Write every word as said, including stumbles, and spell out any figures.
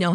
know